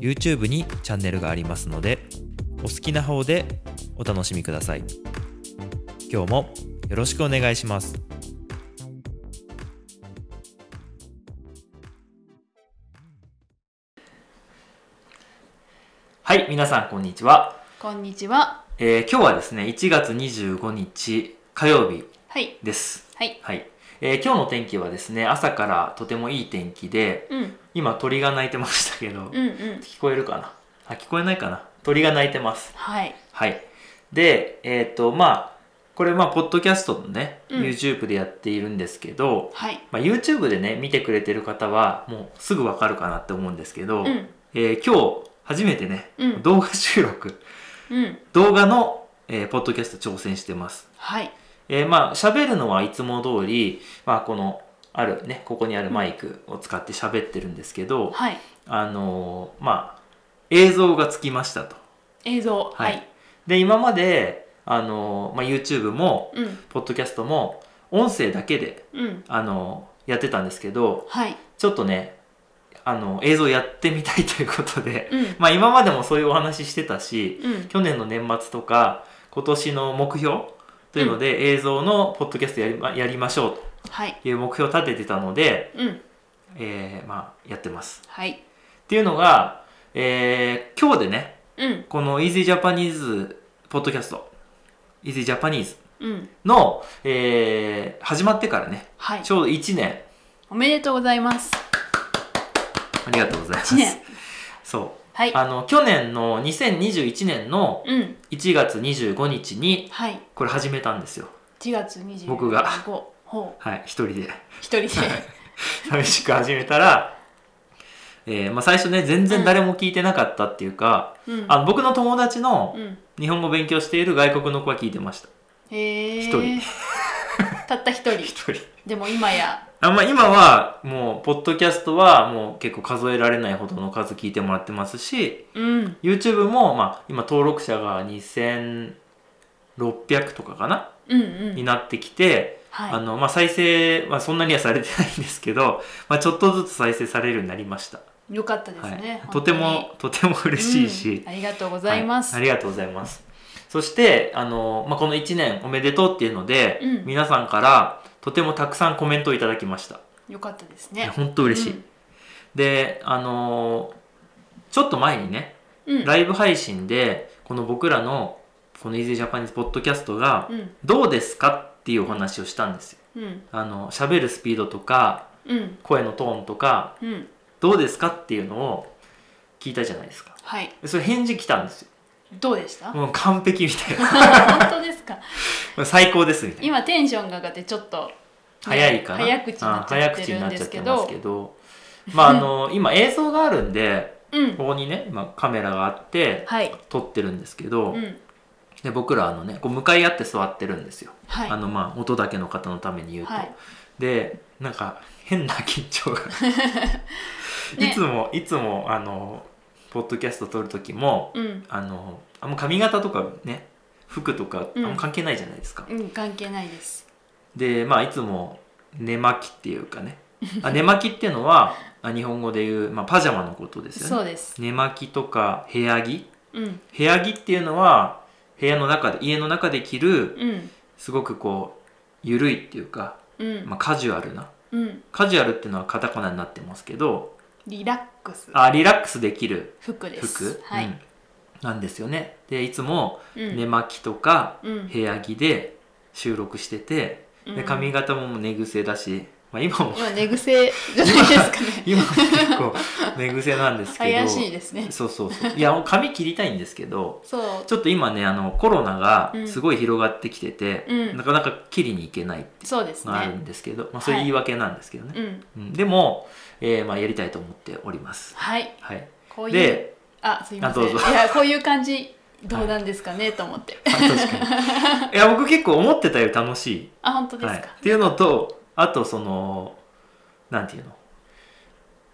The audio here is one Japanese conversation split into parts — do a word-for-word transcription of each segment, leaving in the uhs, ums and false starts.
YouTube にチャンネルがありますので、お好きな方でお楽しみください。今日もよろしくお願いします。はい、皆さんこんにちは。こんにちは、えー、今日はですね、いちがつにじゅうごにち火曜日です、はいはいはい。えー、今日の天気はですね、朝からとてもいい天気で、うん、今鳥が鳴いてましたけど、うんうん、聞こえるかなあ、聞こえないかな、鳥が鳴いてます。はい。はい、で、えっと、まあ、これ、まあ、ポッドキャストのね、うん、YouTube でやっているんですけど、はい、まあ、YouTube でね、見てくれてる方は、もうすぐわかるかなって思うんですけど、うん、えー、今日、初めてね、うん、動画収録、うん、動画の、えー、ポッドキャスト挑戦してます。はい。えー、まあ喋るのはいつも通り、まあこのあるね、ここにあるマイクを使って喋ってるんですけど、うん、はい、あのー、まあ映像がつきましたと。映像、はい。はい、で今まであのー、まあ YouTube も、うん、ポッドキャストも音声だけで、うん、あのー、やってたんですけど、はい、ちょっとね、あの映像やってみたいということで、うん、まあ今までもそういうお話してたし、うん、去年の年末とか今年の目標というので、うん、映像のポッドキャストやり、ま、やりましょうという目標を立ててたので、はい、えー、まあやってます、はい、っていうのが、えー、今日でね、うん、この Easy Japanese ポッドキャスト Easy Japanese の、うん、えー、始まってからね、はい、ちょうどいちねん、おめでとうございます。ありがとうございます。そう、はい、あの去年のにせんにじゅういちねんのいちがつにじゅうごにちにこれ始めたんですよ、うん、はい、いちがつにじゅうごにち僕が、はい、一人で一人で寂しく始めたら、えーまあ、最初ね全然誰も聞いてなかったっていうか、うん、あの僕の友達の日本語勉強している外国の子は聞いてました、うん、へー、ひとりたった一人一人でも今やあ、まあ、今はもうポッドキャストはもう結構数えられないほどの数聞いてもらってますし、うん、YouTube もまあ今登録者がにせんろっぴゃくとかかな、うんうん、になってきて、はい、あのまあ、再生はそんなにはされてないんですけど、まあ、ちょっとずつ再生されるようになりました。よかったですね、はい、とてもとても嬉しいし、うん、ありがとうございます、はい、ありがとうございます。そしてあの、まあ、このいちねんおめでとうっていうので、うん、皆さんからとてもたくさんコメントをいただきました。よかったですね、本当嬉しい、うん、で、あのー、ちょっと前にね、うん、ライブ配信でこの僕らのこの Easy Japanese ポッドキャストがどうですかっていうお話をしたんですよ、うん、あの喋るスピードとか、うん、声のトーンとか、うん、どうですかっていうのを聞いたじゃないですか、はい、それ返事来たんですよ。どうでした？もう完璧みたいな本当ですか？最高ですみたいな。今テンションが上がってちょっと、ね、早いかな、早口になっちゃってるんですけど、まああの今映像があるんで、うん、ここにね今カメラがあって、はい、撮ってるんですけど、うん、で僕らあのねこう向かい合って座ってるんですよ、はい、あのまあ音だけの方のために言うと、はい、でなんか変な緊張が、ね、いつもいつもあのポッドキャスト撮る時も、うん、あのあんま髪型とかね服とかあんま関係ないじゃないですか、うんうん、関係ないです。でまあいつも寝巻きっていうかねあ寝巻きっていうのは日本語でいう、まあ、パジャマのことですよね。そうです。寝巻きとか部屋着、うん、部屋着っていうのは部屋の中で家の中で着る、うん、すごくこう緩いっていうか、うんまあ、カジュアルな、うん、カジュアルっていうのはカタカナになってますけど、リラックス、あリラックスできる服です、はい、うん、なんですよね。でいつも寝巻きとか部屋着で収録してて、うん、で髪型も寝癖だし、まあ、今も今寝癖じゃないですかね今, 今結構寝癖なんですけど怪しいですね。そうそうそう、いや髪切りたいんですけどそうちょっと今ねあのコロナがすごい広がってきてて、うん、なかなか切りに行けないっていうのがあるんですけど、そうですね、まあ、それ言い訳なんですけどね、はい、うん、でもえーまあ、やりたいと思っております。はい、はい、こういうで、あ、すいません。いや、こういう感じどうなんですかね、はい、と思って。確かに。いや、僕結構思ってたより楽しい。あ、本当ですか、はい。っていうのと、あとそのなんていうの、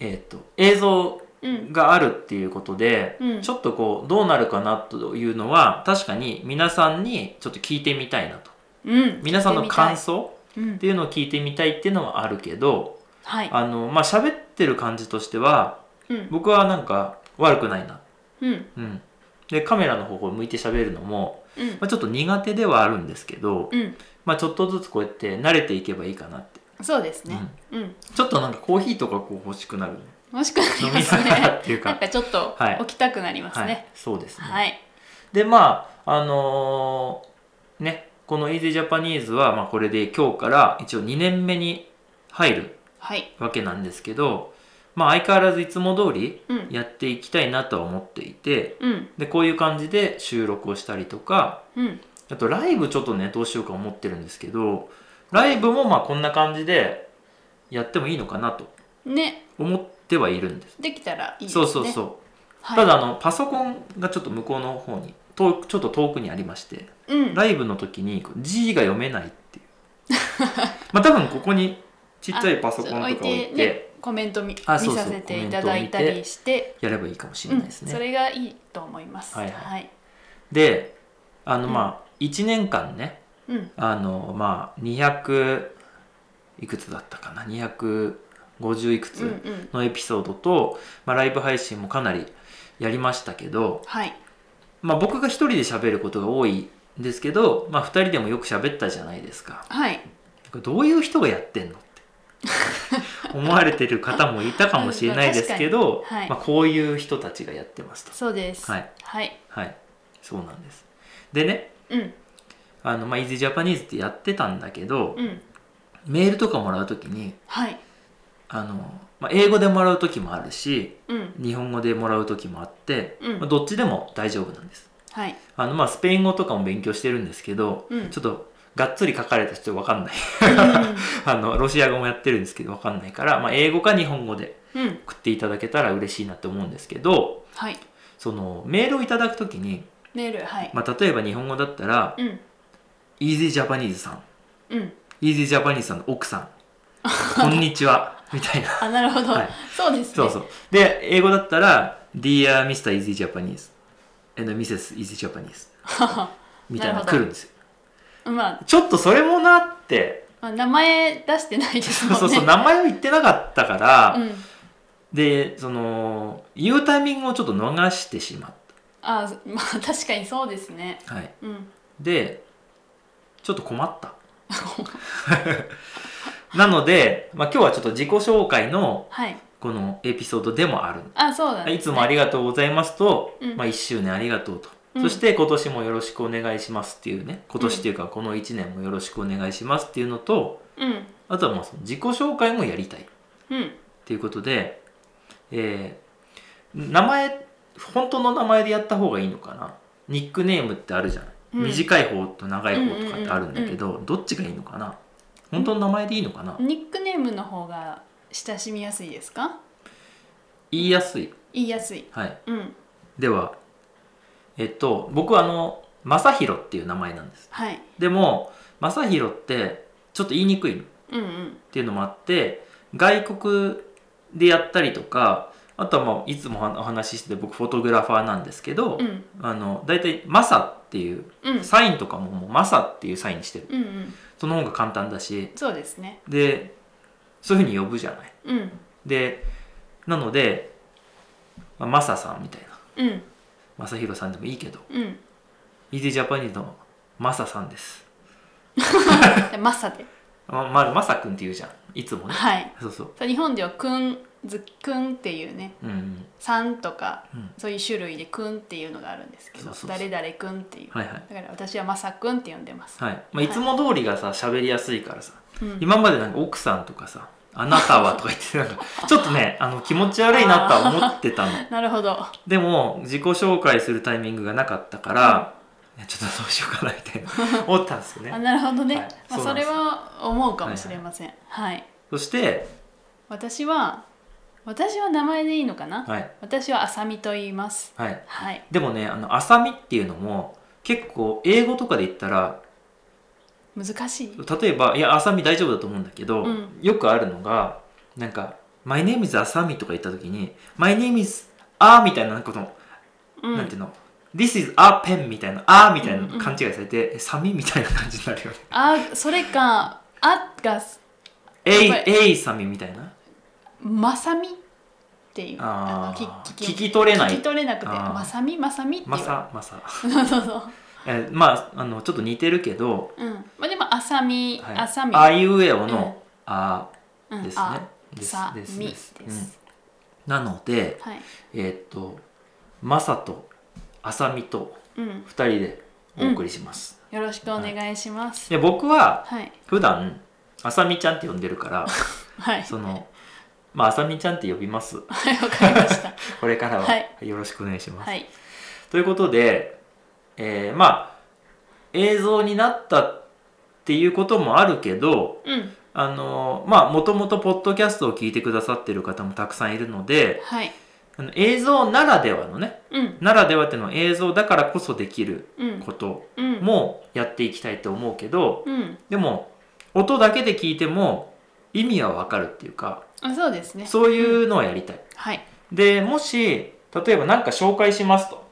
えっと映像があるっていうことで、うん、ちょっとこうどうなるかなというのは確かに皆さんにちょっと聞いてみたいなと、うん、皆さんの感想っていうのを聞いてみたいっていうのはあるけど、はい、あのまあ喋ってる感じとしては、うん、僕はなんか悪くないな、うんうん、でカメラの方向向いて喋るのも、うんまあ、ちょっと苦手ではあるんですけど、うんまあ、ちょっとずつこうやって慣れていけばいいかなって。そうですね、うんうん、ちょっとなんかコーヒーとかこう欲しくなる、欲しくなりますね。飲みながらっていうか、なんかちょっと置きたくなりますね、はいはい、そうですね、はい、でまああのー、ねこの Easy Japanese は、まあ、これで今日から一応にねんめに入るわけなんですけど、はいまあ、相変わらずいつも通りやっていきたいなとは思っていて、うん、でこういう感じで収録をしたりとか、うん、あとライブちょっとねどうしようか思ってるんですけど、ライブもまあこんな感じでやってもいいのかなと思ってはいるんです、ね、できたらいいですね。そうそうそう、はい、ただあのパソコンがちょっと向こうの方に遠ちょっと遠くにありまして、うん、ライブの時に字が読めないっていうまあ多分ここにちっちゃいパソコンとか置いて、ね、コメント 見, そうそう見させていただいたりしてやればいいかもしれないですね、うん、それがいいと思います、はいはいはい、であのまあいちねんかんね、うん、あのまあにひゃくいくつだったかな、にひゃくごじゅういくつのエピソードと、うんうんまあ、ライブ配信もかなりやりましたけど、はいまあ、僕が一人で喋ることが多いんですけど、まあ、ふたりでもよく喋ったじゃないですか、はい、どういう人がやってんのって思われてる方もいたかもしれないですけど、はいまあ、こういう人たちがやってますと。そうです、はいはいはい、そうなんです。でね、うん、あのまあ Easy Japanese ってやってたんだけど、うん、メールとかもらうときに、はいあのまあ、英語でもらうときもあるし、うん、日本語でもらうときもあって、うんまあ、どっちでも大丈夫なんです、はい、あのまあスペイン語とかも勉強してるんですけど、うん、ちょっとがっつり書かれた人は分かんないあのロシア語もやってるんですけど分かんないから、まあ、英語か日本語で送っていただけたら嬉しいなって思うんですけど、うんはい、そのメールをいただくときにメール、はいまあ、例えば日本語だったら、うん、Easy Japanese さん、うん、Easy Japanese さんの奥さんこんにちはみたいなあなるほど、はい、そうですねそうそうで英語だったら Dear ミスター Easy Japanese and ミセス Easy Japanese みたいなのが来るんですよ。まあ、ちょっとそれもなって、まあ、名前出してないですもんね。そうそうそう名前を言ってなかったから、うん、でその言うタイミングをちょっと逃してしまった。あ、まあ確かにそうですね、はいうん、でちょっと困ったなので、まあ、今日はちょっと自己紹介のこのエピソードでもある、はい、あそうなんですね、いつもありがとうございますと、うんまあ、いっしゅうねんありがとうと、そして今年もよろしくお願いしますっていうね、今年っていうかこのいちねんもよろしくお願いしますっていうのと、うん、あとはまあその自己紹介もやりたいっていうことで、うんえー、名前本当の名前でやった方がいいのかな。ニックネームってあるじゃない、うん、短い方と長い方とかってあるんだけど、うんうんうんうん、どっちがいいのかな。本当の名前でいいのかな。ニックネームの方が親しみやすいですか。言いやすい言いやすい、はいうん、ではえっと、僕はあの正弘っていう名前なんです、はい、でも正弘ってちょっと言いにくい、うんうん、っていうのもあって外国でやったりとか、あとはまあいつもお話ししてて僕フォトグラファーなんですけど、うん、あのだいたいマサっていう、うん、サインとか も, もうマサっていうサインにしてる、うんうん、その方が簡単だし、そうですね、でそういうふうに呼ぶじゃない、うん、でなので、まあ、マサさんみたいな、うんマサヒロさんでもいいけど、うん、イージージャパニーズのマサさんですマサで、ま、マサくんって言うじゃんいつもね、はい、そうそう日本ではくん、ずくんっていうね、うんうん、さんとか、うん、そういう種類でくんっていうのがあるんですけど、そうそうそう誰々くんっていう、はいはい、だから私はマサくんって呼んでます、はいまあ、いつも通りがさ喋りやすいからさ、はい、今までなんか奥さんとかさあなたはとか言ってなんかちょっとねあの気持ち悪いなとは思ってたのなるほど。でも自己紹介するタイミングがなかったから、うん、ちょっとどうしようかなみたいな思ったんですよねあなるほどね、はいまあ、それは思うかもしれません、はいはいはい、そして私は私は名前でいいのかな、はい、私はあさみと言います。はい。はい、でもね、あのあさみっていうのも結構英語とかで言ったら難しい。例えば、いやあさみ大丈夫だと思うんだけど、うん、よくあるのがなんか My name is あさみとか言った時に My name is あーみたいなことの、うん、なんていうの。This is a pen みたいな、あーみたいな勘違いされて、サミみたいな感じになるよね。あ、それか、あが、えい、えいサミみたいな。まさみっていう。ああ、聞き取れない。聞き取れなくて、まさみ、まさみっていう。まさ、まさ。そうそうそう。え、まあ、あの、ちょっと似てるけど。うん。まあ、でも、あさみ、あさみ。あいうえおの、あですね。さみです。なので、えっと、まさと、あさみとふたりでお送りします、うん、よろしくお願いします、はい、で僕は普段あさみちゃんって呼んでるから、はい、そのまああさみちゃんって呼びますはい、わかりましたこれからはよろしくお願いします、はい、ということで、えー、まあ映像になったっていうこともあるけど、うん、あのまあもともとポッドキャストを聞いてくださってる方もたくさんいるので、はい、映像ならではのね、うん、ならではっていうのは映像だからこそできることもやっていきたいと思うけど、うんうん、でも音だけで聞いても意味はわかるっていうか、あ、そうですね、そういうのをやりたい、うん、はい、でもし例えば何か紹介しますと、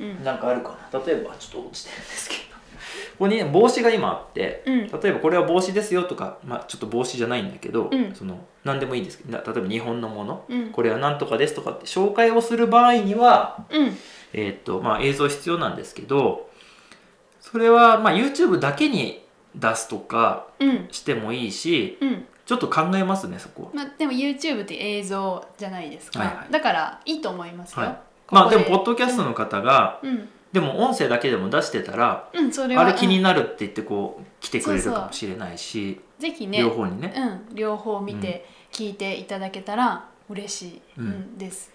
うん、なんかあるかな、例えばちょっと落ちてるんですけどここに、ね、帽子が今あって、うん、例えばこれは帽子ですよとか、まあ、ちょっと帽子じゃないんだけど、うん、その何でもいいんですけど、例えば日本のもの、うん、これは何とかですとかって紹介をする場合には、うん、えーっとまあ、映像必要なんですけど、それはまあ YouTube だけに出すとかしてもいいし、うんうん、ちょっと考えますねそこは、まあ、でも YouTube って映像じゃないですか、はいはい、だからいいと思いますよ、はい、ここで、まあ、でもポッドキャストの方が、うんうん、でも音声だけでも出してたら、うん、それはあれ気になるって言ってこう来てくれるかもしれないし、ぜひね、両方にね、うん、両方見て聞いていただけたら嬉しいんです、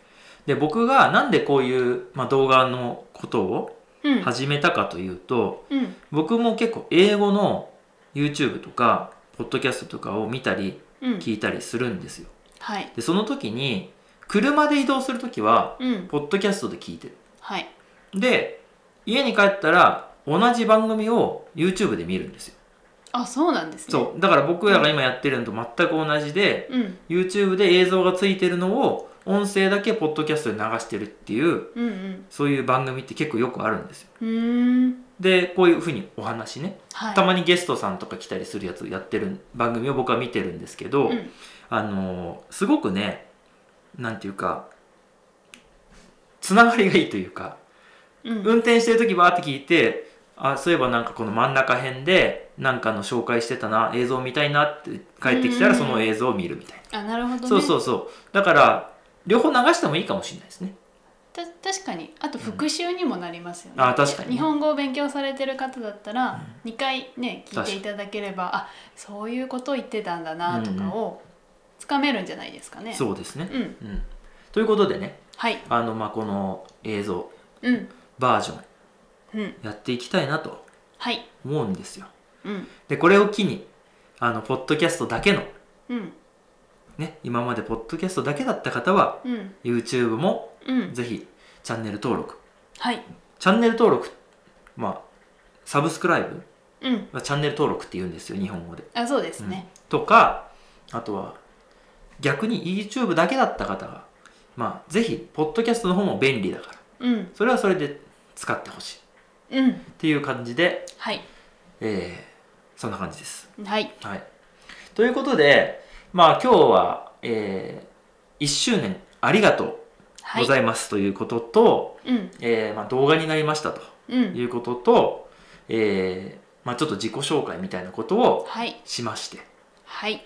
うん、で僕がなんでこういう、まあ、動画のことを始めたかというと、うんうん、僕も結構英語の YouTube とかポッドキャストとかを見たり聞いたりするんですよ、うん、はい、でその時に車で移動する時は、うん、ポッドキャストで聞いてる、はい、で家に帰ったら同じ番組を YouTube で見るんですよ。あ、そうなんですね。そう、だから僕らが今やってるのと全く同じで、うん、YouTube で映像がついてるのを音声だけポッドキャストで流してるっていう、うんうん、そういう番組って結構よくあるんですよ。うーん、でこういうふうにお話ね、はい、たまにゲストさんとか来たりするやつやってる番組を僕は見てるんですけど、うん、あのすごくね、なんていうかつながりがいいというか、うん、運転してる時バーって聞いて、あ、そういえばなんかこの真ん中辺でなんかの紹介してたな、映像見たいなって帰ってきたらその映像を見るみたいな、あ、なるほどね、そうそうそう、だから両方流してもいいかもしれないですね。た確かに、あと復習にもなりますよね、うん、あ、確かに、ね、日本語を勉強されてる方だったらにかいね、うん、聞いていただければ、あ、そういうこと言ってたんだなとかをつかめるんじゃないですかね、うん、そうですね、うんうん、ということでね、はい、あのまあこの映像、うん、バージョンやっていきたいなと思うんですよ、うん、はい、うん、でこれを機にあのポッドキャストだけの、うんね、今までポッドキャストだけだった方は、うん、YouTube も、うん、ぜひチャンネル登録、はい、チャンネル登録、まあ、サブスクライブ、うん、チャンネル登録って言うんですよ日本語で。あ、そうですね、うん、とかあとは逆に YouTube だけだった方が、まあ、ぜひポッドキャストの方も便利だから、うん、それはそれで使ってほしい、うん、っていう感じで、はい、えー、そんな感じです、はいはい、ということで、まあ、今日は、えー、いっしゅうねんありがとうございますということと、はい、えーまあ、動画になりましたということと、うん、えーまあ、ちょっと自己紹介みたいなことをしまして、はいはい、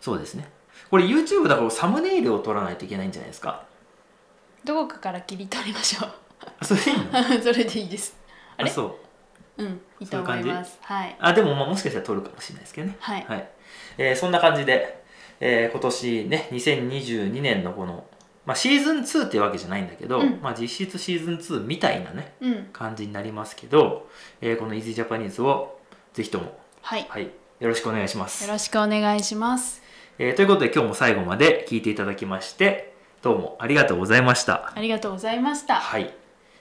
そうですね、これ YouTube だからサムネイルを撮らないといけないんじゃないですか。どこかから切り取りましょうそれでいいの？それでいいです。あれ？あ、そう。うん、いいと思います。はい。あ、でもまあもしかしたら撮るかもしれないですけどね。はい。はい。えー、そんな感じで、えー、今年ね、にせんにじゅうにねんのこの、まあ、シーズンツーってわけじゃないんだけど、うん、まあ、実質シーズンツーみたいなね、うん、感じになりますけど、えー、この Easy Japanese をぜひとも、はい、はい、よろしくお願いします。よろしくお願いします。えー、ということで今日も最後まで聞いていただきましてどうもありがとうございました。ありがとうございました。はい、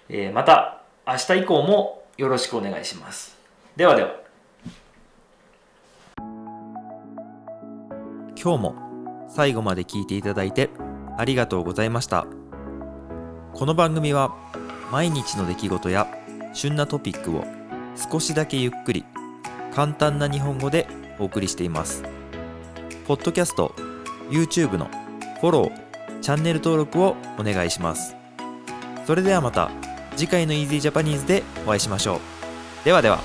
えー、また明日以降もよろしくお願いします。ではでは。今日も最後まで聞いていただいてありがとうございました。この番組は毎日の出来事や旬なトピックを少しだけゆっくり簡単な日本語でお送りしています。ポッドキャスト、YouTube のフォロー、チャンネル登録をお願いします。それではまた次回の Easy Japanese でお会いしましょう。ではでは。